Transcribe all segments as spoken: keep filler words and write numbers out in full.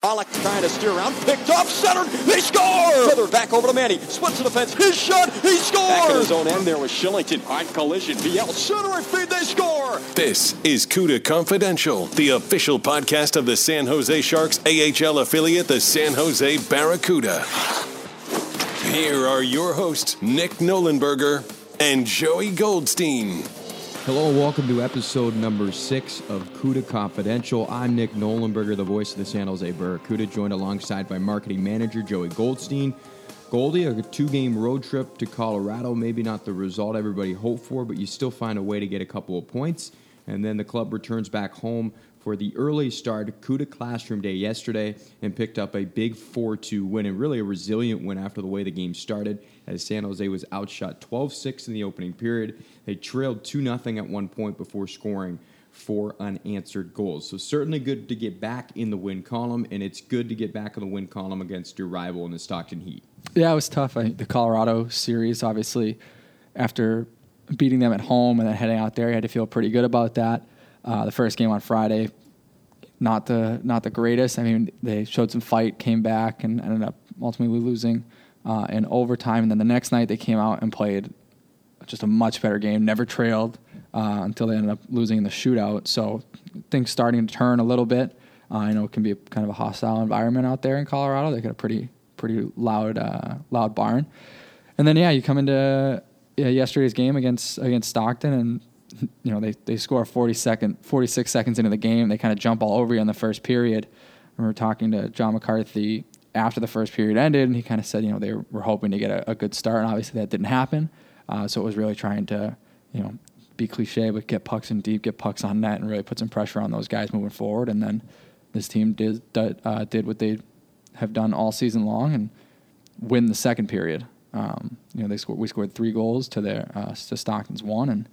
Pollock trying to steer around, picked off, centered, he scores! Feather back over to Manny, splits the defense, his shot, he scores! Back in his own end there was Shillington, on collision, V L, center and feed, they score! This is CUDA Confidential, the official podcast of the San Jose Sharks A H L affiliate, the San Jose Barracuda. Here are your hosts, Nick Nolenberger and Joey Goldstein. Hello and welcome to episode number six of CUDA Confidential. I'm Nick Nolenberger, the voice of the San Jose Barracuda, joined alongside by marketing manager Joey Goldstein. Goldie, a two-game road trip to Colorado, maybe not the result everybody hoped for, but you still find a way to get a couple of points. And then the club returns back home for the early start, CUDA Classroom Day yesterday, and picked up a big four two win, and really a resilient win after the way the game started, as San Jose was outshot twelve six in the opening period. They trailed two nothing at one point before scoring four unanswered goals. So certainly good to get back in the win column, and it's good to get back in the win column against your rival in the Stockton Heat. Yeah, it was tough. I, the Colorado series, obviously, after beating them at home and then heading out there, you had to feel pretty good about that. Uh, the first game on Friday, not the not the greatest. I mean, they showed some fight, came back, and ended up ultimately losing uh, in overtime. And then the next night they came out and played just a much better game, never trailed uh, until they ended up losing in the shootout. So things starting to turn a little bit. Uh, I know it can be a, kind of a hostile environment out there in Colorado. They got a pretty pretty loud uh, loud barn. And then, yeah, you come into yeah, yesterday's game against against Stockton, and you know, they, they score forty second, forty-six seconds into the game. They kind of jump all over you in the first period. I remember talking to John McCarthy after the first period ended, and he kind of said, you know, they were hoping to get a, a good start, and obviously that didn't happen. Uh, so it was really trying to, you know, be cliche, but get pucks in deep, get pucks on net, and really put some pressure on those guys moving forward. And then this team did, uh, did what they have done all season long and win the second period. Um, you know, they scored, we scored three goals to their uh, to Stockton's one, and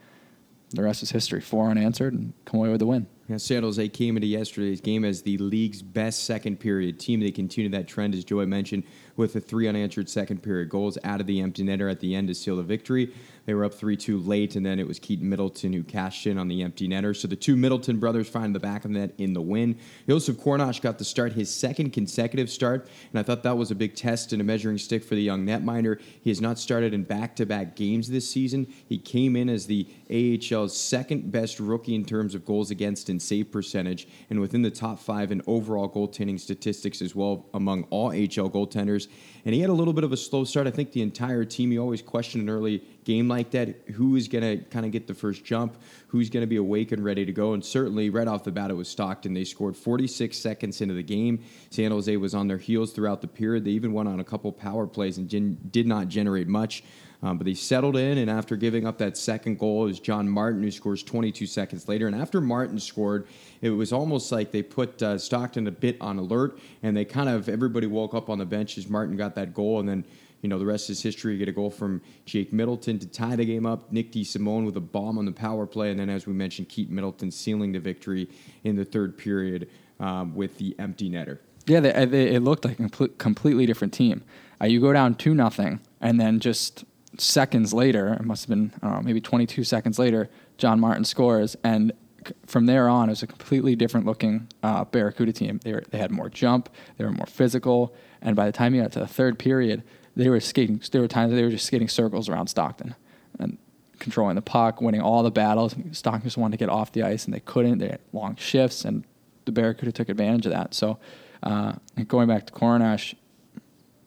the rest is history. Four unanswered and come away with the win. Yeah, San Jose came into yesterday's game as the league's best second period team. They continued that trend, as Joey mentioned, with the three unanswered second period goals out of the empty netter at the end to seal the victory. They were up three two late, and then it was Keaton Middleton who cashed in on the empty netter. So the two Middleton brothers find the back of the net in the win. Joseph Kornosh got the start, his second consecutive start, and I thought that was a big test and a measuring stick for the young netminder. He has not started in back-to-back games this season. He came in as the A H L's second-best rookie in terms of goals against and save percentage, and within the top five in overall goaltending statistics as well among all A H L goaltenders. And he had a little bit of a slow start. I think the entire team, you always question an early game like that, who is going to kind of get the first jump, who's going to be awake and ready to go. And certainly right off the bat, it was Stockton. They scored forty-six seconds into the game. San Jose was on their heels throughout the period. They even went on a couple power plays and didn't, did not generate much. Um, but they settled in, and after giving up that second goal, it was John Martin who scores twenty-two seconds later. And after Martin scored, it was almost like they put uh, Stockton a bit on alert, and they kind of, everybody woke up on the bench as Martin got that goal. And then, you know, the rest is history. You get a goal from Jake Middleton to tie the game up, Nick DeSimone with a bomb on the power play, and then, as we mentioned, Keaton Middleton sealing the victory in the third period um, with the empty netter. Yeah, they, they, it looked like a complete, completely different team. Uh, you go down two nothing, and then just seconds later, it must have been, I don't know, maybe twenty-two seconds later, John Martin scores, and c- from there on, it was a completely different-looking uh, Barracuda team. They, were, they had more jump, they were more physical, and by the time you got to the third period, they were skating. There were times they were just skating circles around Stockton and controlling the puck, winning all the battles. Stockton just wanted to get off the ice, and they couldn't. They had long shifts, and the Barracuda took advantage of that. So uh, going back to Kornosh,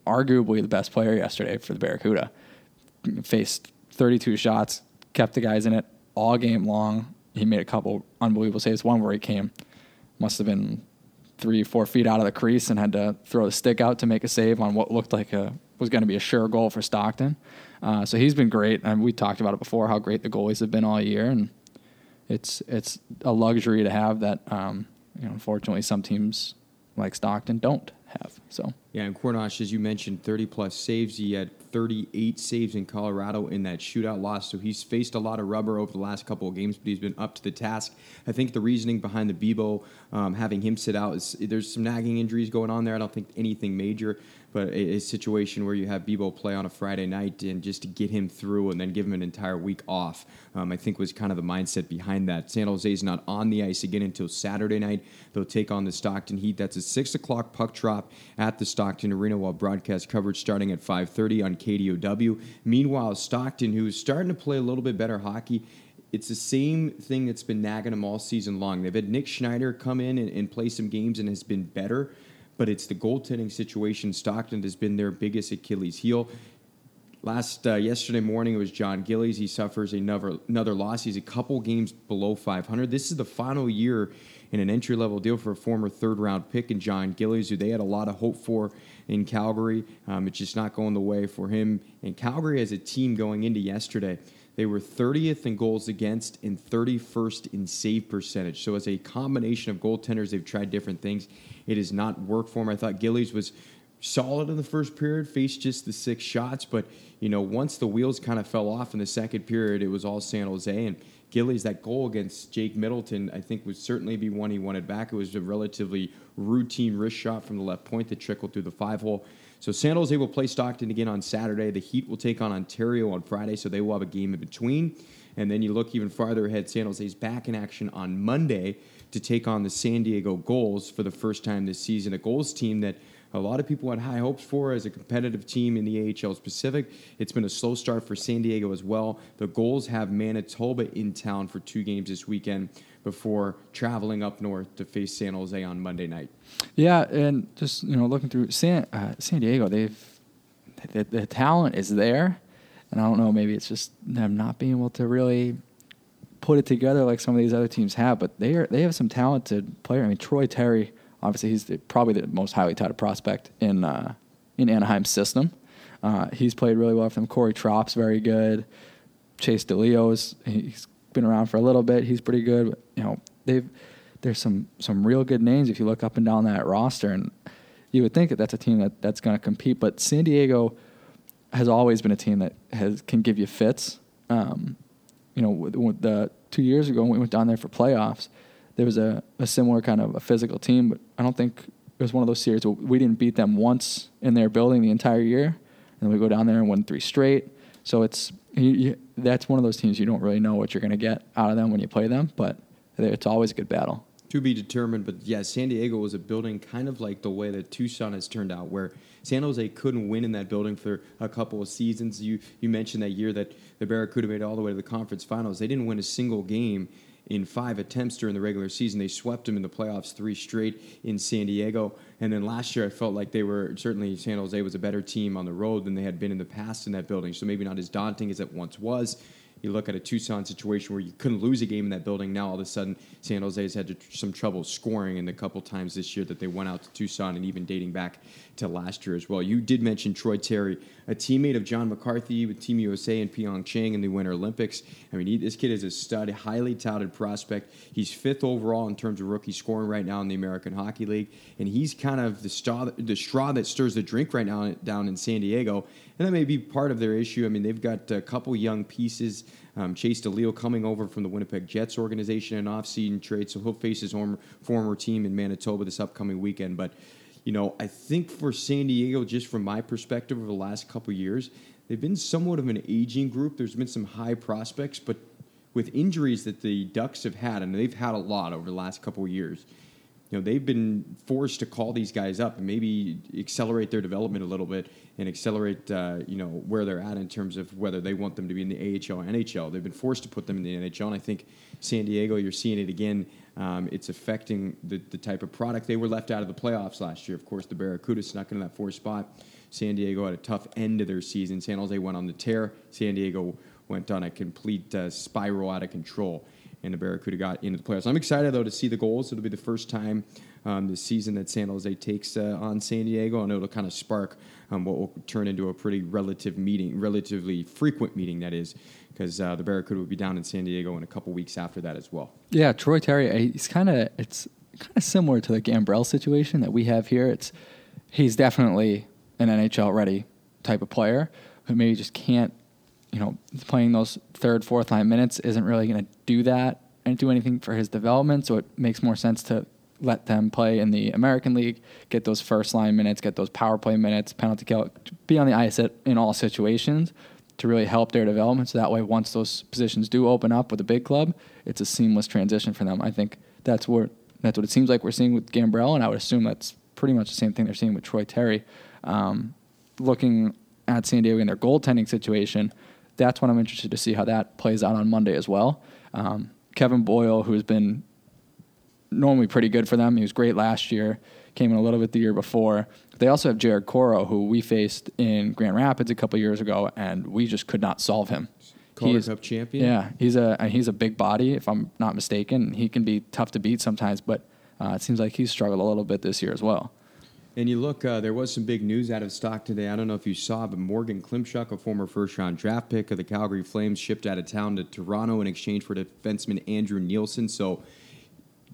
arguably the best player yesterday for the Barracuda. Faced thirty-two shots, kept the guys in it all game long. He made a couple unbelievable saves. One where he came, must have been three, four feet out of the crease and had to throw the stick out to make a save on what looked like a was going to be a sure goal for Stockton. Uh, so he's been great. And we talked about it before, how great the goalies have been all year. And it's it's a luxury to have that, um, you know, unfortunately some teams like Stockton don't have. So Yeah, and Kornosh, as you mentioned, thirty-plus saves. He had thirty-eight saves in Colorado in that shootout loss, so he's faced a lot of rubber over the last couple of games, but he's been up to the task. I think the reasoning behind the Bebo, um, having him sit out, is there's some nagging injuries going on there. I don't think anything major, but a, a situation where you have Bebo play on a Friday night and just to get him through and then give him an entire week off, um, I think was kind of the mindset behind that. San Jose's not on the ice again until Saturday night. They'll take on the Stockton Heat. That's a six o'clock puck drop at the Stockton Arena, while broadcast coverage starting at five thirty on K D O W. Meanwhile, Stockton, who is starting to play a little bit better hockey, it's the same thing that's been nagging them all season long. They've had Nick Schneider come in and, and play some games and has been better, but it's the goaltending situation. Stockton has been their biggest Achilles heel. Last uh, yesterday morning, it was John Gillies. He suffers another another loss. He's a couple games below five hundred. This is the final year in an entry-level deal for a former third-round pick in John Gillies, who they had a lot of hope for in Calgary. Um, it's just not going the way for him. And Calgary, as a team going into yesterday, they were thirtieth in goals against and thirty-first in save percentage. So as a combination of goaltenders, they've tried different things. It has not worked for them. I thought Gillies was solid in the first period, faced just the six shots. But, you know, once the wheels kind of fell off in the second period, it was all San Jose. And Gillies, that goal against Jake Middleton, I think would certainly be one he wanted back. It was a relatively routine wrist shot from the left point that trickled through the five-hole. So San Jose will play Stockton again on Saturday. The Heat will take on Ontario on Friday, so they will have a game in between. And then you look even farther ahead, San Jose's back in action on Monday to take on the San Diego Gulls for the first time this season, a Gulls team that a lot of people had high hopes for as a competitive team in the A H L's Pacific. It's been a slow start for San Diego as well. The Gulls have Manitoba in town for two games this weekend before traveling up north to face San Jose on Monday night. Yeah, and just, you know, looking through San uh, San Diego, they've the, the talent is there, and I don't know, maybe it's just them not being able to really put it together like some of these other teams have, but they are they have some talented players. I mean, Troy Terry, obviously, he's the, probably the most highly touted prospect in uh, in Anaheim's system. Uh, he's played really well for them. Corey Tropp's very good. Chase DeLeo's he's been around for a little bit. He's pretty good. But, you know, they've there's some some real good names if you look up and down that roster, and you would think that that's a team that, that's going to compete. But San Diego has always been a team that has can give you fits. Um, you know, with, with the two years ago when we went down there for playoffs, there was a, a similar kind of a physical team, but I don't think it was one of those series where we didn't beat them once in their building the entire year, and we go down there and win three straight. So it's you, you, that's one of those teams you don't really know what you're going to get out of them when you play them, but it's always a good battle. To be determined, but yeah, San Diego was a building kind of like the way that Tucson has turned out, where San Jose couldn't win in that building for a couple of seasons. You you mentioned that year that the Barracuda made it all the way to the conference finals. They didn't win a single game in five attempts during the regular season. They swept them in the playoffs three straight in San Diego. And then last year, I felt like they were, certainly San Jose was a better team on the road than they had been in the past in that building. So maybe not as daunting as it once was. You look at a Tucson situation where you couldn't lose a game in that building. Now all of a sudden, San Jose's had to, some trouble scoring in the couple times this year that they went out to Tucson, and even dating back to last year as well. You did mention Troy Terry, a teammate of John McCarthy with Team U S A and Pyeongchang in the Winter Olympics. I mean, he, this kid is a stud, highly touted prospect. He's fifth overall in terms of rookie scoring right now in the American Hockey League, and he's kind of the straw, the straw that stirs the drink right now down in San Diego. And that may be part of their issue. I mean, they've got a couple young pieces. Um, Chase DeLeo coming over from the Winnipeg Jets organization in off-season trade, so he'll face his former, former team in Manitoba this upcoming weekend. But, you know, I think for San Diego, just from my perspective over the last couple years, they've been somewhat of an aging group. There's been some high prospects, but with injuries that the Ducks have had, and they've had a lot over the last couple of years, you know, they've been forced to call these guys up and maybe accelerate their development a little bit and accelerate, uh, you know, where they're at in terms of whether they want them to be in the A H L or N H L. They've been forced to put them in the N H L, and I think San Diego, you're seeing it again. Um, it's affecting the, the type of product. They were left out of the playoffs last year. Of course, the Barracuda snuck into that fourth spot. San Diego had a tough end to their season. San Jose went on the tear. San Diego went on a complete uh, spiral out of control, and the Barracuda got into the playoffs. I'm excited, though, to see the goals. It'll be the first time um, this season that San Jose takes uh, on San Diego, and it'll kind of spark um, what will turn into a pretty relative meeting, relatively frequent meeting, that is, because uh, the Barracuda will be down in San Diego in a couple weeks after that as well. Yeah, Troy Terry, he's kind of it's kind of similar to the Gambrell situation that we have here. It's he's definitely an N H L ready type of player who maybe just can't, you know, playing those third, fourth line minutes isn't really going to do that and do anything for his development. So it makes more sense to let them play in the American League, get those first line minutes, get those power play minutes, penalty kill, be on the ice at, in all situations to really help their development. So that way, once those positions do open up with a big club, it's a seamless transition for them. I think that's what, that's what it seems like we're seeing with Gambrell, and I would assume that's pretty much the same thing they're seeing with Troy Terry. Um, looking at San Diego and their goaltending situation, that's when I'm interested to see how that plays out on Monday as well. Um, Kevin Boyle, who's been normally pretty good for them. He was great last year, came in a little bit the year before. They also have Jared Coro, who we faced in Grand Rapids a couple years ago, and we just could not solve him. Calder Cup champion. Yeah, he's a he's a big body, if I'm not mistaken. He can be tough to beat sometimes, but uh, it seems like he's struggled a little bit this year as well. And you look, uh, there was some big news out of Stock today. I don't know if you saw, but Morgan Klimchuk, a former first-round draft pick of the Calgary Flames, shipped out of town to Toronto in exchange for defenseman Andrew Nielsen. So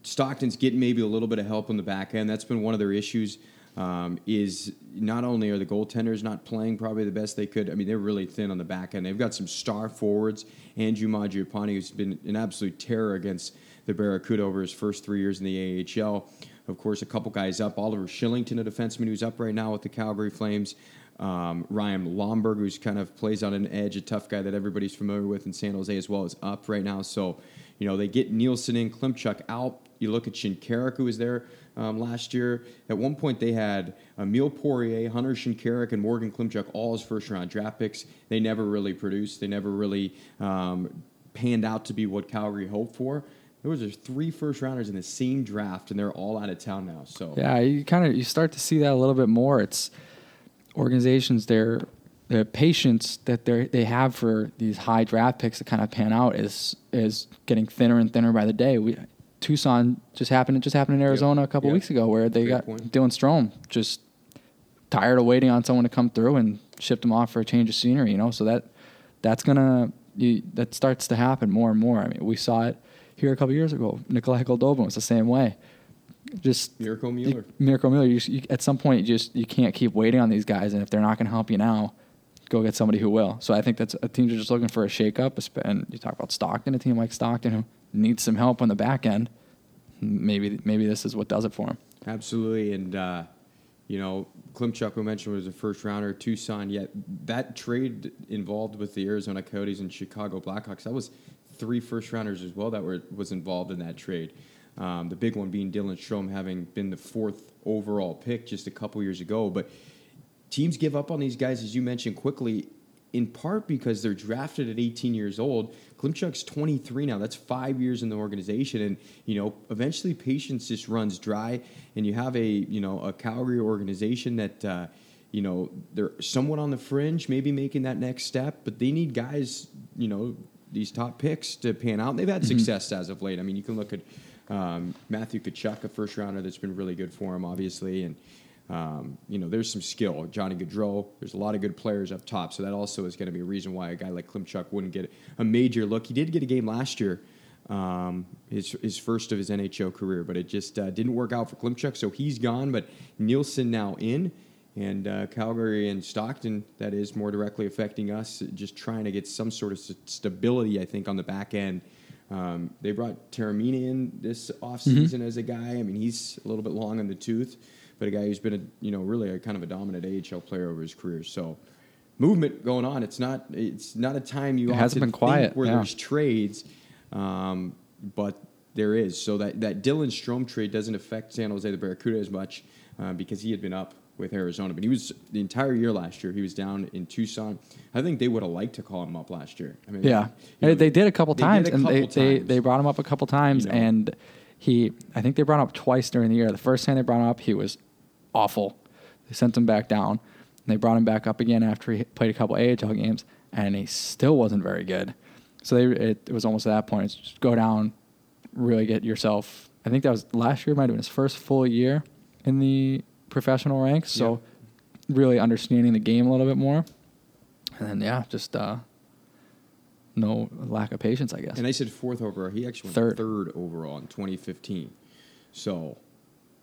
Stockton's getting maybe a little bit of help on the back end. That's been one of their issues, um, is not only are the goaltenders not playing probably the best they could. I mean, they're really thin on the back end. They've got some star forwards. Andrew Mangiapane, who's been an absolute terror against the Barracuda over his first three years in the A H L. Of course, a couple guys up. Oliver Shillington, a defenseman who's up right now with the Calgary Flames. Um, Ryan Lomberg, who's kind of plays on an edge, a tough guy that everybody's familiar with in San Jose as well, is up right now. So, you know, they get Nielsen in, Klimchuk out. You look at Shinkaruk, who was there um, last year. At one point, they had Emile Poirier, Hunter Shinkaruk, and Morgan Klimchuk, all as first-round draft picks. They never really produced. They never really um, panned out to be what Calgary hoped for. There was just three first-rounders in the same draft, and they're all out of town now. So yeah, you kind of you start to see that a little bit more. It's organizations, their the patience that they they have for these high draft picks to kind of pan out is is getting thinner and thinner by the day. We. Tucson just happened. It just happened in Arizona yep. a couple yep. weeks ago, where they Great got point. Dylan Strome just tired of waiting on someone to come through and shipped him off for a change of scenery. You know, so that that's gonna you, that starts to happen more and more. I mean, we saw it here a couple years ago. Nikolai Goldobin was the same way. Just Mirko Mueller. You, Mirko Mueller. You, you, at some point, you just you can't keep waiting on these guys, and if they're not gonna help you now, go get somebody who will. So I think that's a team that's just looking for a shakeup. And you talk about Stockton, a team like Stockton who needs some help on the back end. Maybe maybe this is what does it for him. Absolutely. And, uh, you know, Klimchuk, we mentioned, was a first-rounder. Tucson, yet that trade involved with the Arizona Coyotes and Chicago Blackhawks, that was three first-rounders as well that were was involved in that trade. Um, the big one being Dylan Strome, having been the fourth overall pick just a couple years ago. But teams give up on these guys, as you mentioned, quickly, in part because they're drafted at eighteen years old. Klimchuk's twenty-three now. That's five years in the organization. And, you know, eventually patience just runs dry. And you have a, you know, a Calgary organization that, uh, you know, they're somewhat on the fringe, maybe making that next step. But they need guys, you know, these top picks to pan out. And they've had mm-hmm. success as of late. I mean, you can look at um, Matthew Tkachuk, a first-rounder that's been really good for him, obviously. And, Um, you know, there's some skill. Johnny Gaudreau, there's a lot of good players up top, so that also is going to be a reason why a guy like Klimchuk wouldn't get a major look. He did get a game last year, um, his his first of his N H L career, but it just uh, didn't work out for Klimchuk, so he's gone. But Nielsen now in, and uh, Calgary and Stockton, that is more directly affecting us, just trying to get some sort of st- stability, I think, on the back end. Um, they brought Teremina in this offseason mm-hmm. as a guy. I mean, he's a little bit long in the tooth, but a guy who's been, a, you know, really a kind of a dominant A H L player over his career. So movement going on. It's not it's not a time you it hasn't been quiet where yeah. there's trades, um, but there is. So that, that Dylan Strome trade doesn't affect San Jose the Barracuda as much uh, because he had been up with Arizona. But he was the entire year last year. He was down in Tucson. I think they would have liked to call him up last year. I mean, yeah, you know, they did a couple times, and they, they they brought him up a couple times, you know. and. He, I think they brought him up twice during the year. The first time they brought him up, he was awful. They sent him back down. They brought him back up again after he played a couple A H L games, and he still wasn't very good. So they, it, it was almost at that point. It's just go down, really get yourself. I think that was last year, might have been his first full year in the professional ranks. So yeah. really understanding the game a little bit more. And then, yeah, just uh, no lack of patience, I guess. And I said fourth overall. He actually went third, third overall in twenty fifteen. So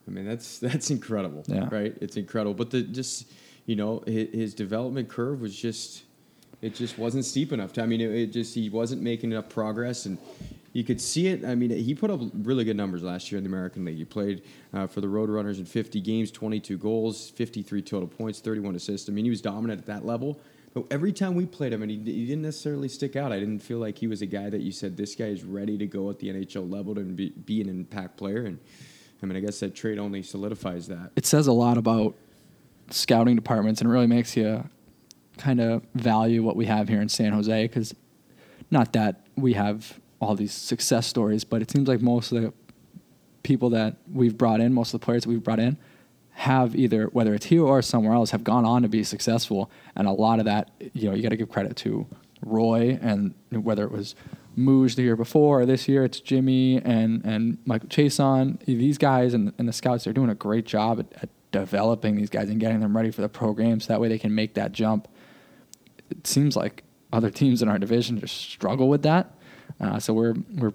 I mean, that's that's incredible, yeah. right? It's incredible. But the just, you know, his, his development curve was just, it just wasn't steep enough. To, I mean, it, it just, he wasn't making enough progress. And you could see it. I mean, he put up really good numbers last year in the American League. He played uh, for the Roadrunners in fifty games, twenty-two goals, fifty-three total points, thirty-one assists. I mean, he was dominant at that level. But every time we played him, and he, he didn't necessarily stick out. I didn't feel like he was a guy that you said, this guy is ready to go at the N H L level to be, be an impact player. And, I mean, I guess that trade only solidifies that. It says a lot about scouting departments, and it really makes you kind of value what we have here in San Jose, because not that we have all these success stories, but it seems like most of the people that we've brought in, most of the players that we've brought in, have either, whether it's here or somewhere else, have gone on to be successful. And a lot of that, you know, you got to give credit to Roy, and whether it was Mooj the year before or this year, it's Jimmy and, and Michael Chason. These guys and, and the scouts, they're doing a great job at, at developing these guys and getting them ready for the program so that way they can make that jump. It seems like other teams in our division just struggle with that. Uh, so we're we're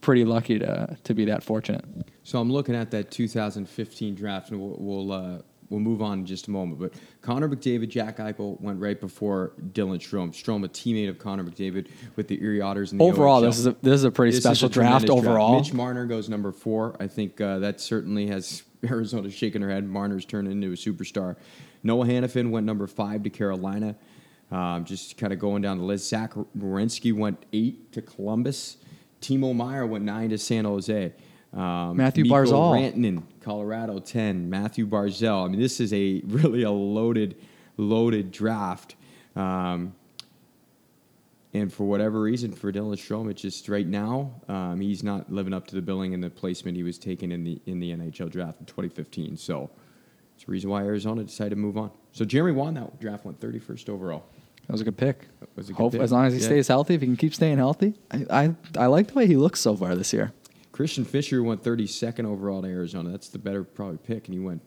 pretty lucky to to be that fortunate. So I'm looking at that two thousand fifteen draft, and we'll we'll, uh, we'll move on in just a moment. But Connor McDavid, Jack Eichel went right before Dylan Strome. Strome, a teammate of Connor McDavid with the Erie Otters. And the overall, O H L. this is a, this is a pretty this special a draft overall. Draft. Mitch Marner goes number four. I think uh, that certainly has Arizona shaking her head. Marner's turned into a superstar. Noah Hannafin went number five to Carolina. Um, just kind of going down the list. Zach Werenski went eight to Columbus. Timo Meyer went nine to San Jose. Um, Matthew Mikko Barzal. Rantanen, Colorado, ten. Matthew Barzal. I mean, this is a really a loaded, loaded draft. Um, and for whatever reason, for Dylan Strome, it's just right now, um, he's not living up to the billing and the placement he was taken in the in the N H L draft in twenty fifteen. So it's the reason why Arizona decided to move on. So Jeremy won that draft, went thirty-first overall. That was a good pick. That was a good Hope, pick. As long as he yeah. stays healthy, if he can keep staying healthy. I, I I like the way he looks so far this year. Christian Fisher went thirty-second overall to Arizona. That's the better probably pick, and he went,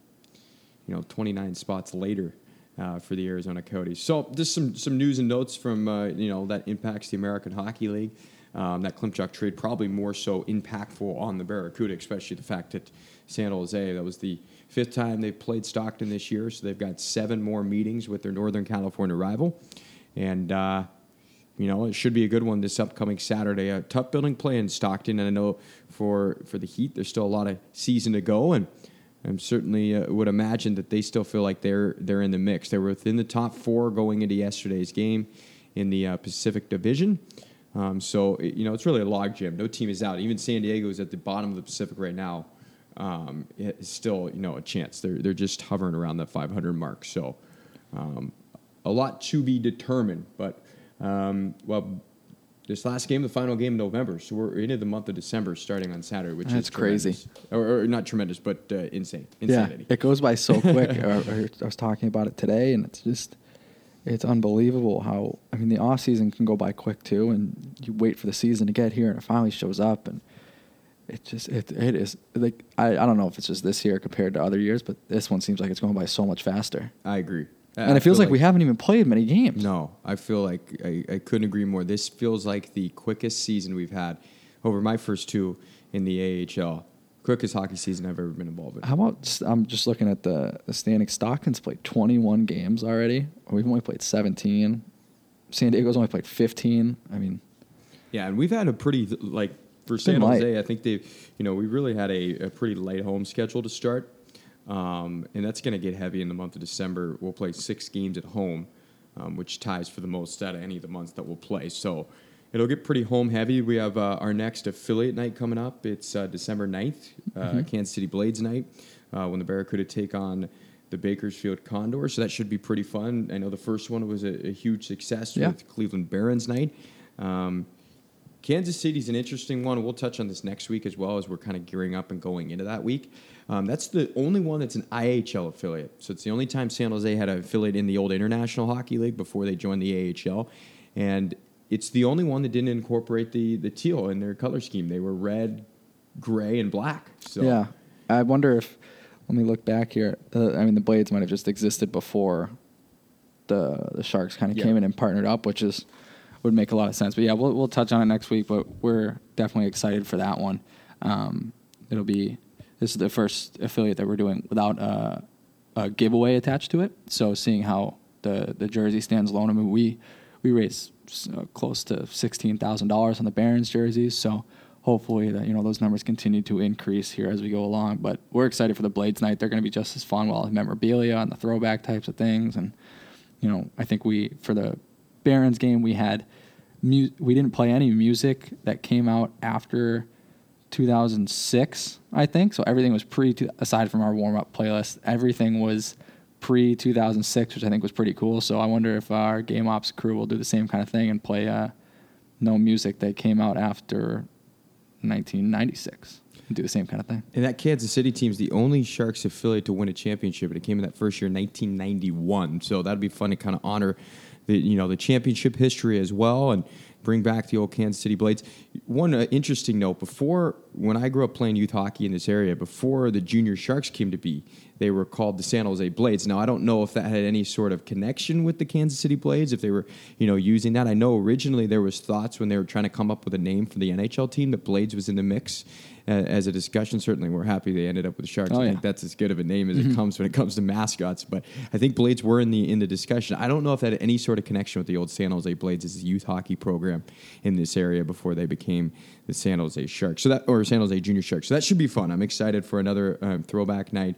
you know, twenty-nine spots later uh, for the Arizona Coyotes. So just some some news and notes from uh, you know that impacts the American Hockey League. Um, that Klimchuk trade probably more so impactful on the Barracuda, especially the fact that San Jose, that was the fifth time they've played Stockton this year, so they've got seven more meetings with their Northern California rival. And, uh, you know, it should be a good one this upcoming Saturday. A tough building play in Stockton, and I know for, for the Heat, there's still a lot of season to go, and I certainly uh, would imagine that they still feel like they're they're in the mix. They were within the top four going into yesterday's game in the uh, Pacific Division. Um, so, you know, it's really a logjam. No team is out. Even San Diego is at the bottom of the Pacific right now. Um, it's still, you know, a chance. They're they're just hovering around that five hundred mark. So um, a lot to be determined. But, um, well, this last game, the final game in November. So we're into the month of December starting on Saturday, which That's is crazy. Or, or not tremendous, but uh, insane. Insanity. Yeah, it goes by so quick. I, I was talking about it today, and it's just... It's unbelievable how, I mean, the off season can go by quick too, and you wait for the season to get here, and it finally shows up, and it just it it is like I, I don't know if it's just this year compared to other years, but this one seems like it's going by so much faster. I agree, and I it feels like, like we haven't even played many games. No, I feel like I, I couldn't agree more. This feels like the quickest season we've had over my first two in the A H L. Quickest hockey season I've ever been involved in. How about, I'm just looking at the, the standing. Stockton's played twenty-one games already. We've only played seventeen. San Diego's only played fifteen. I mean. Yeah, and we've had a pretty, like, for San Jose, I think they've, you know, we really had a, a pretty light home schedule to start. Um, and that's going to get heavy in the month of December. We'll play six games at home, um, which ties for the most out of any of the months that we'll play. So, it'll get pretty home heavy. We have uh, our next affiliate night coming up. It's uh, December ninth, uh, mm-hmm. Kansas City Blades night, uh, when the Barracuda take on the Bakersfield Condor. So that should be pretty fun. I know the first one was a, a huge success yeah. with Cleveland Barons night. Um, Kansas City's an interesting one. We'll touch on this next week as well as we're kind of gearing up and going into that week. Um, that's the only one that's an I H L affiliate. So it's the only time San Jose had an affiliate in the old International Hockey League before they joined the A H L. And it's the only one that didn't incorporate the, the teal in their color scheme. They were red, gray, and black. So. Yeah. I wonder if, let me look back here. Uh, I mean, the Blades might have just existed before the the Sharks kind of yeah. came in and partnered up, which is would make a lot of sense. But, yeah, we'll we'll touch on it next week, but we're definitely excited for that one. Um, it'll be This is the first affiliate that we're doing without uh, a giveaway attached to it. So seeing how the, the jersey stands alone, I mean, we we raised uh, close to sixteen thousand dollars on the Barons jerseys. So hopefully that, you know, those numbers continue to increase here as we go along. But we're excited for the Blades night. They're going to be just as fun, well, as memorabilia and the throwback types of things. And, you know, I think we, for the Barons game, we had mu- we didn't play any music that came out after two thousand six, I think. So everything was pre, to, aside from our warm-up playlist, everything was pre two thousand six, which I think was pretty cool. So I wonder if our game ops crew will do the same kind of thing and play uh, no music that came out after nineteen ninety-six and do the same kind of thing. And that Kansas City team's the only Sharks affiliate to win a championship, and it came in that first year, nineteen ninety-one. So that'd be fun to kind of honor the, you know, the championship history as well, and bring back the old Kansas City Blades. One uh, interesting note, before, when I grew up playing youth hockey in this area, before the junior Sharks came to be, they were called the San Jose Blades. Now, I don't know if that had any sort of connection with the Kansas City Blades, if they were, you know, using that. I know originally there was thoughts when they were trying to come up with a name for the N H L team that Blades was in the mix uh, as a discussion. Certainly, we're happy they ended up with the Sharks. Oh, yeah. I think that's as good of a name as mm-hmm. it comes when it comes to mascots. But I think Blades were in the in the discussion. I don't know if that had any sort of connection with the old San Jose Blades as a youth hockey program in this area before they became the San Jose Sharks. So that, or San Jose Junior Sharks. So that should be fun. I'm excited for another um, throwback night.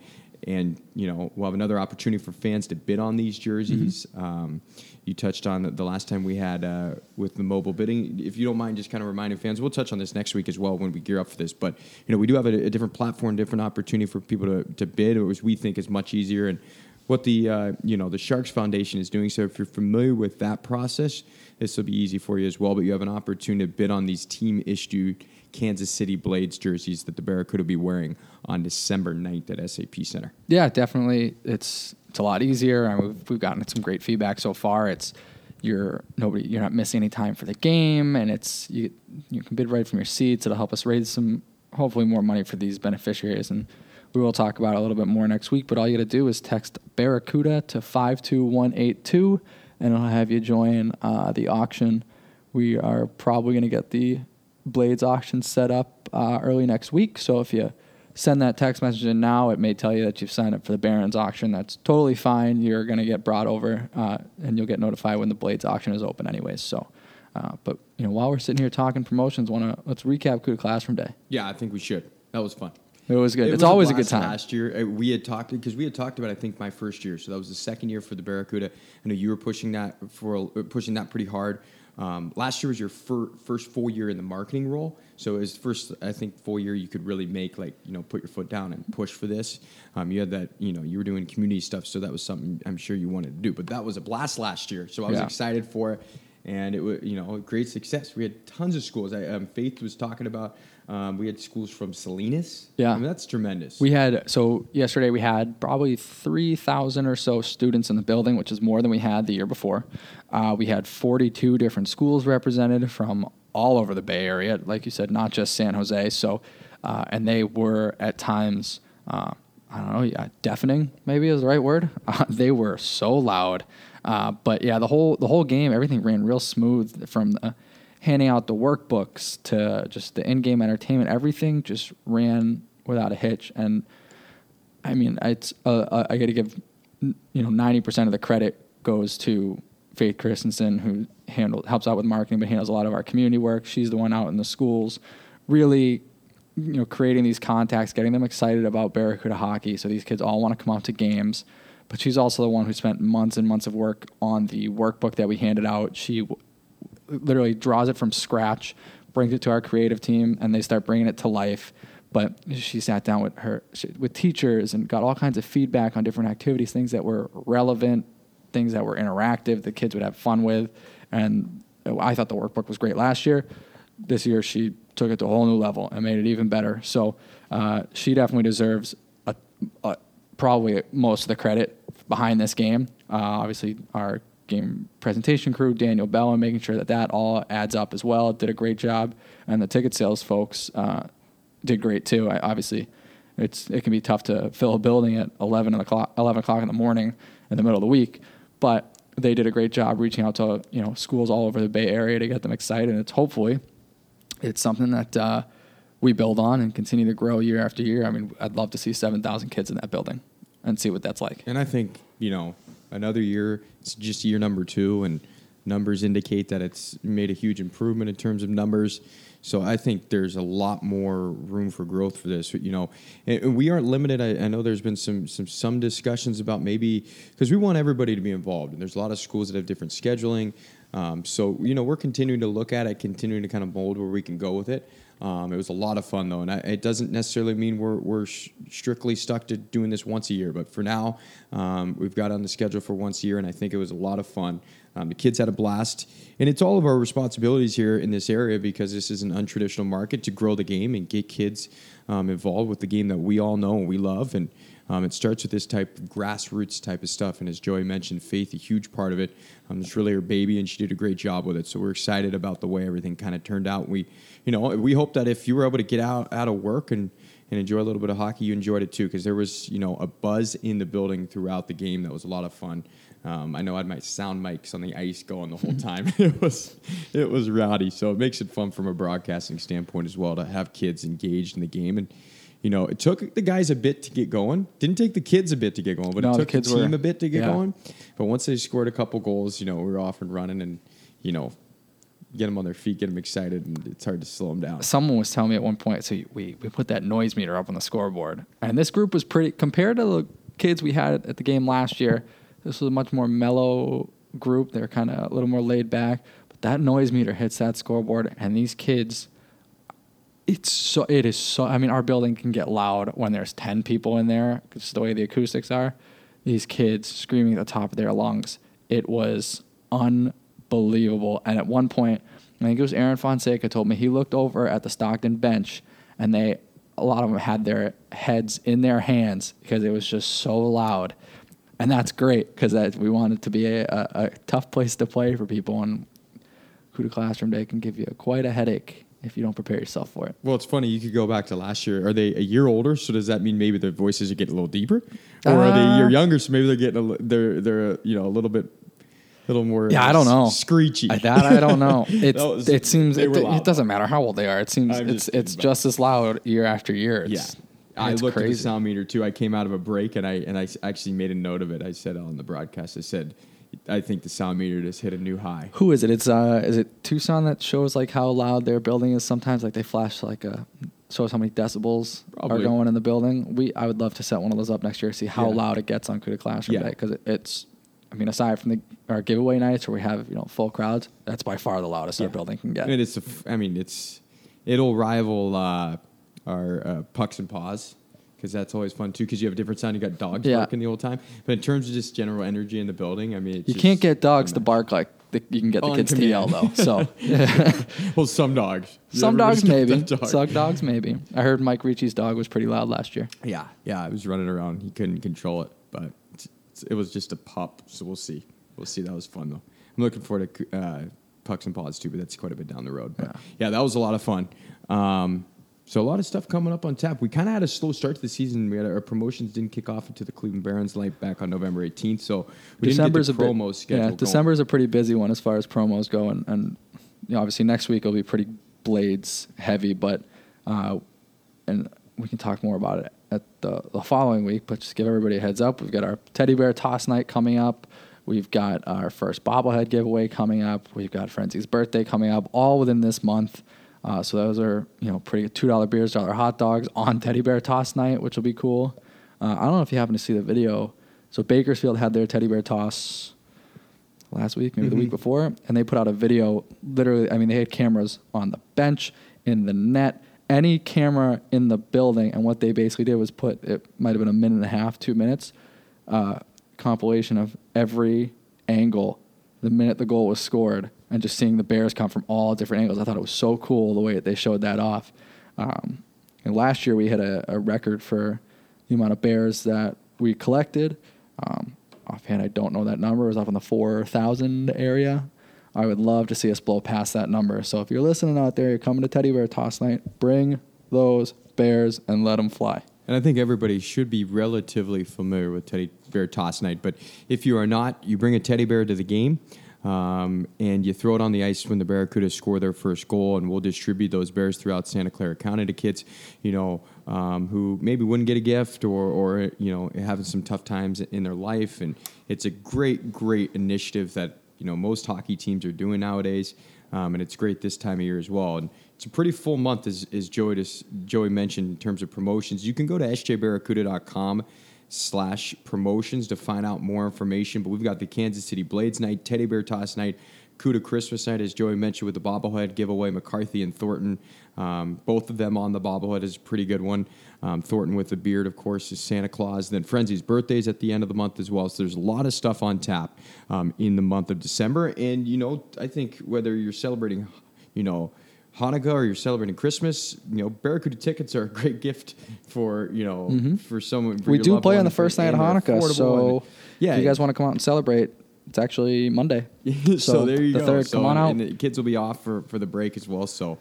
And, you know, we'll have another opportunity for fans to bid on these jerseys. Mm-hmm. Um, you touched on the, the last time we had uh, with the mobile bidding. If you don't mind just kind of reminding fans, we'll touch on this next week as well when we gear up for this. But, you know, we do have a, a different platform, different opportunity for people to, to bid, which we think is much easier. And what the, uh, you know, the Sharks Foundation is doing. So if you're familiar with that process, this will be easy for you as well. But you have an opportunity to bid on these team-issued Kansas City Blades jerseys that the Barracuda will be wearing on December ninth at S A P Center. Yeah, definitely. It's it's a lot easier. I mean, we've, we've gotten some great feedback so far. It's you're nobody you're not missing any time for the game, and it's you you can bid right from your seats. It'll help us raise some, hopefully, more money for these beneficiaries, and we will talk about it a little bit more next week. But all you got to do is text Barracuda to five two one eight two, and it'll have you join uh, the auction. We are probably going to get the Blades auction set up uh, early next week. So if you send that text message in now, it may tell you that you've signed up for the Barons auction. That's totally fine. You're going to get brought over, uh, and you'll get notified when the Blades auction is open anyways. So, uh, but you know, while we're sitting here talking promotions, want to let's recap CUDA Classroom Day. Yeah, I think we should. That was fun. It was good. It it's was always a, a good time. Last year, we had talked, because we had talked about, I think, my first year. So that was the second year for the Barracuda. I know you were pushing that for pushing that pretty hard. Um, last year was your fir- first full year in the marketing role. So it was first, I think, full year you could really make, like, you know, put your foot down and push for this. Um, you had that, you know, you were doing community stuff. So that was something I'm sure you wanted to do. But that was a blast last year. So I was yeah. excited for it. And it was, you know, great success. We had tons of schools. I, um, Faith was talking about, um, we had schools from Salinas. Yeah. I mean, that's tremendous. We had, so yesterday we had probably three thousand or so students in the building, which is more than we had the year before. Uh, we had forty-two different schools represented from all over the Bay Area, like you said, not just San Jose. So, uh, and they were at times, uh, I don't know, yeah, deafening maybe is the right word. Uh, they were so loud. Uh, but yeah, the whole the whole game, everything ran real smooth, from the handing out the workbooks to just the in-game entertainment. Everything just ran without a hitch, and I mean, it's uh, I got to give, you know, ninety percent of the credit goes to Faith Christensen, who handled helps out with marketing, but handles a lot of our community work. She's the one out in the schools, really, you know, creating these contacts, getting them excited about Barracuda hockey. So these kids all want to come out to games. But she's also the one who spent months and months of work on the workbook that we handed out. She w- literally draws it from scratch, brings it to our creative team, and they start bringing it to life. But she sat down with her she, with teachers and got all kinds of feedback on different activities, things that were relevant, things that were interactive, the kids would have fun with. And I thought the workbook was great last year. This year she took it to a whole new level and made it even better. So uh, she definitely deserves a, a probably most of the credit behind this game. Uh, obviously, our game presentation crew, Daniel Bell, and making sure that that all adds up as well, did a great job. And the ticket sales folks uh, did great, too. I, obviously, it's it can be tough to fill a building at eleven o'clock, eleven o'clock in the morning in the middle of the week, but they did a great job reaching out to, you know, schools all over the Bay Area to get them excited. And it's hopefully it's something that uh, we build on and continue to grow year after year. I mean, I'd love to see seven thousand kids in that building and see what that's like. And I think, you know, another year, it's just year number two, and numbers indicate that it's made a huge improvement in terms of numbers. So I think there's a lot more room for growth for this. You know, and we aren't limited. I, I know there's been some some some discussions about maybe, because we want everybody to be involved, and there's a lot of schools that have different scheduling. Um, so, you know, we're continuing to look at it, continuing to kind of mold where we can go with it. Um, it was a lot of fun, though, and I, it doesn't necessarily mean we're we're sh- strictly stuck to doing this once a year. But for now, um, we've got on the schedule for once a year, and I think it was a lot of fun. Um, the kids had a blast, and it's all of our responsibilities here in this area, because this is an untraditional market, to grow the game and get kids um, involved with the game that we all know and we love. And um, it starts with this type of grassroots type of stuff. And as Joey mentioned, Faith, a huge part of it. Um, it's really her baby, and she did a great job with it. So we're excited about the way everything kind of turned out. We, you know, we hope that if you were able to get out, out of work and, and enjoy a little bit of hockey, you enjoyed it too, because there was, you know, a buzz in the building throughout the game that was a lot of fun. Um, I know I had my sound mics on the ice going the whole time. It was it was rowdy, so it makes it fun from a broadcasting standpoint as well to have kids engaged in the game. And, you know, it took the guys a bit to get going. Didn't take the kids a bit to get going, but no, it took the, the team were, a bit to get yeah. going. But once they scored a couple goals, you know, we were off and running and, you know, get them on their feet, get them excited, and it's hard to slow them down. Someone was telling me at one point, so we, we put that noise meter up on the scoreboard, and this group was pretty, compared to the kids we had at the game last year, this was a much more mellow group. They're kind of a little more laid back. But that noise meter hits that scoreboard, and these kids, it's so, it is so, I mean, our building can get loud when there's ten people in there, just the way the acoustics are. These kids screaming at the top of their lungs. It was unbelievable. And at one point, I think it was Aaron Fonseca told me, he looked over at the Stockton bench, and they, a lot of them had their heads in their hands because it was just so loud. And that's great, because that we want it to be a, a, a tough place to play for people. And CUDA Classroom Day can give you quite a headache if you don't prepare yourself for it. Well, it's funny. You could go back to last year. Are they a year older? So does that mean maybe their voices are getting a little deeper? Or uh, are they a year younger? So maybe they're getting a, they're they're you know a little bit a little more yeah, I don't know. Screechy. That I don't know. It's, was, it seems it, it doesn't matter how old they are. It seems I'm it's just it's just as loud year after year. It's, yeah. I it's looked crazy. At the sound meter, too. I came out of a break, and I and I actually made a note of it. I said on the broadcast, I said, I think the sound meter just hit a new high. Who is it? It's uh, is it Tucson that shows, like, how loud their building is sometimes? Like, they flash, like, a, shows how many decibels Probably. Are going in the building. We I would love to set one of those up next year, see how yeah. loud it gets on CUDA Classroom yeah. Day. Because it, it's, I mean, aside from the, our giveaway nights where we have, you know, full crowds, that's by far the loudest yeah. our building can get. And it's, a, I mean, it's, it'll rival... Uh, Our uh, pucks and paws, because that's always fun too. Because you have a different sound. You got dogs yeah. barking the whole time. But in terms of just general energy in the building, I mean, it's you just, can't get dogs to bark like the, you can get the kids command. To yell though. So, yeah. well, some dogs, some dogs maybe, dog. some dogs maybe. I heard Mike Ricci's dog was pretty loud last year. Yeah, yeah, I was running around. He couldn't control it, but it's, it's, it was just a pup. So we'll see, we'll see. That was fun though. I'm looking forward to uh, pucks and paws too, but that's quite a bit down the road. But yeah, yeah that was a lot of fun. Um, So a lot of stuff coming up on tap. We kind of had a slow start to the season. We had our promotions didn't kick off until the Cleveland Barons light back on November eighteenth. So we December's didn't get the promo bit, schedule. Yeah, December is a pretty busy one as far as promos go, and, and you know, obviously next week will be pretty Blades heavy, but uh, and we can talk more about it at the, the following week. But just give everybody a heads up. We've got our teddy bear toss night coming up. We've got our first bobblehead giveaway coming up. We've got Frenzy's birthday coming up. All within this month. Uh, so those are, you know, pretty two dollar beers, dollar hot dogs on Teddy Bear Toss Night, which will be cool. Uh, I don't know if you happen to see the video. So Bakersfield had their Teddy Bear Toss last week, maybe mm-hmm. the week before, and they put out a video. Literally, I mean, they had cameras on the bench, in the net, any camera in the building, and what they basically did was put, it might have been a minute and a half, two minutes, uh, compilation of every angle, the minute the goal was scored, and just seeing the Bears come from all different angles. I thought it was so cool the way that they showed that off. Um, and last year we had a, a record for the amount of Bears that we collected. Um, offhand, I don't know that number. It was up in the four thousand area. I would love to see us blow past that number. So if you're listening out there, you're coming to Teddy Bear Toss Night, bring those Bears and let them fly. And I think everybody should be relatively familiar with Teddy Bear Toss Night. But if you are not, you bring a teddy bear to the game. Um, and you throw it on the ice when the Barracuda score their first goal, and we'll distribute those bears throughout Santa Clara County to kids, you know, um, who maybe wouldn't get a gift or, or, you know, having some tough times in their life. And it's a great, great initiative that, you know, most hockey teams are doing nowadays. Um, and it's great this time of year as well. And it's a pretty full month, as, as Joey, just, Joey mentioned, in terms of promotions. You can go to sjbarracuda.com slash promotions to find out more information. But we've got the Kansas City Blades night, Teddy Bear Toss night, CUDA Christmas night, as Joey mentioned, with the bobblehead giveaway, McCarthy and Thornton. Um, both of them on the bobblehead is a pretty good one. Um, Thornton with the beard, of course, is Santa Claus. Then Frenzy's birthday is at the end of the month as well. So there's a lot of stuff on tap um, in the month of December. And, you know, I think whether you're celebrating, you know, Hanukkah or you're celebrating Christmas, you know, Barracuda tickets are a great gift for, you know, mm-hmm. for someone. For we do play on the first night of Hanukkah, so and, yeah, if you guys want to come out and celebrate, it's actually Monday. So, so there you the go. Third, so, come on out. And the kids will be off for, for the break as well, so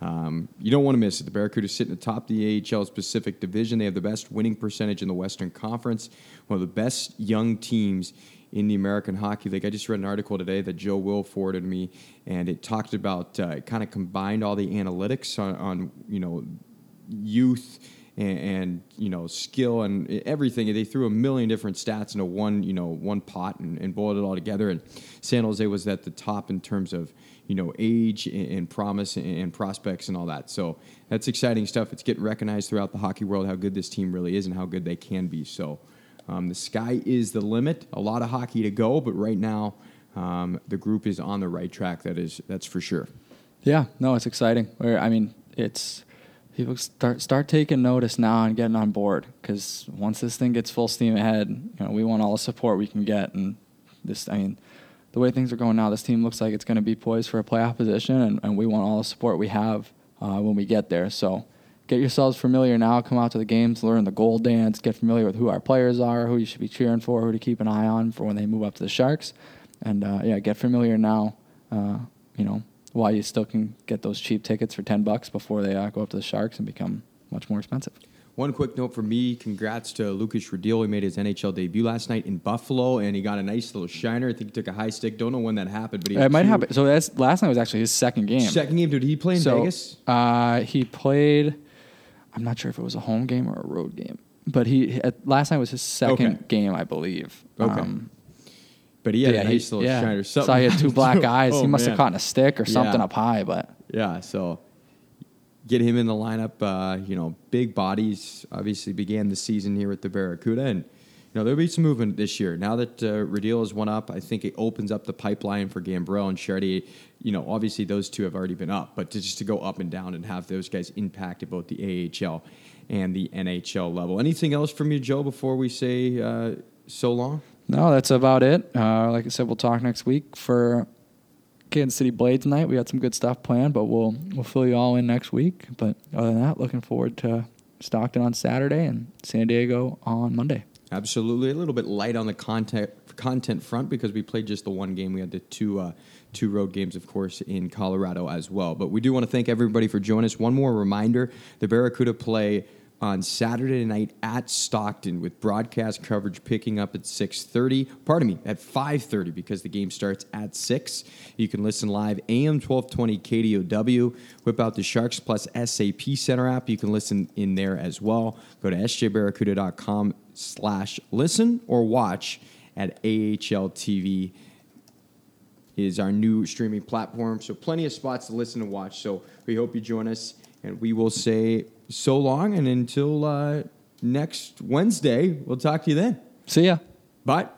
um, you don't want to miss it. The Barracuda sit in the top of the A H L's Pacific Division. They have the best winning percentage in the Western Conference, one of the best young teams in the American Hockey League. I just read an article today that Joe Will forwarded me, and it talked about, uh, it kind of combined all the analytics on, on you know, youth and, and, you know, skill and everything. They threw a million different stats into one, you know, one pot and, and boiled it all together. And San Jose was at the top in terms of, you know, age and, and promise and, and prospects and all that. So that's exciting stuff. It's getting recognized throughout the hockey world, how good this team really is and how good they can be. So, Um, the sky is the limit. A lot of hockey to go, but right now um, the group is on the right track. That is, that's for sure. Yeah, no, it's exciting. We're, I mean, it's people start start taking notice now and getting on board, because once this thing gets full steam ahead, you know, we want all the support we can get. And this, I mean, the way things are going now, this team looks like it's going to be poised for a playoff position, and, and we want all the support we have uh, when we get there. So. Get yourselves familiar now. Come out to the games, learn the goal dance, get familiar with who our players are, who you should be cheering for, who to keep an eye on for when they move up to the Sharks. And, uh, yeah, get familiar now, uh, you know, while you still can get those cheap tickets for ten bucks before they uh, go up to the Sharks and become much more expensive. One quick note for me, congrats to Lukas Radil. He made his N H L debut last night in Buffalo, and he got a nice little shiner. I think he took a high stick. Don't know when that happened, but he had it might two. happen. So that's, last night was actually his second game. Second game, dude. Did he play in so, Vegas? Uh, he played... I'm not sure if it was a home game or a road game, but he at, last night was his second okay. game, I believe. Okay. Um, but he had yeah, a nice he, little yeah. shiner. Something. So he had two black eyes. oh, he must man. have caught in a stick or something yeah. up high. But yeah, so get him in the lineup. Uh, you know, big bodies obviously began the season here with the Barracuda, and you know there'll be some movement this year. Now that uh, Radil has won up, I think it opens up the pipeline for Gambrell and Shardy. You know, obviously those two have already been up, but to just to go up and down and have those guys impact at both the A H L and the N H L level. Anything else from you, Joe, before we say uh, so long? No, that's about it. Uh, like I said, we'll talk next week for Kansas City Blades night. We got some good stuff planned, but we'll we'll fill you all in next week. But other than that, looking forward to Stockton on Saturday and San Diego on Monday. Absolutely. A little bit light on the content content front because we played just the one game. We had the two... Uh, Two road games, of course, in Colorado as well. But we do want to thank everybody for joining us. One more reminder, the Barracuda play on Saturday night at Stockton with broadcast coverage picking up at six thirty. Pardon me, at five thirty because the game starts at six. You can listen live A M twelve twenty K D O W. Whip out the Sharks Plus S A P Center app. You can listen in there as well. Go to sjbarracuda.com slash listen or watch at A H L T V. Is our new streaming platform. So plenty of spots to listen and watch. So we hope you join us. And we will say so long. And until uh, next Wednesday, we'll talk to you then. See ya. Bye.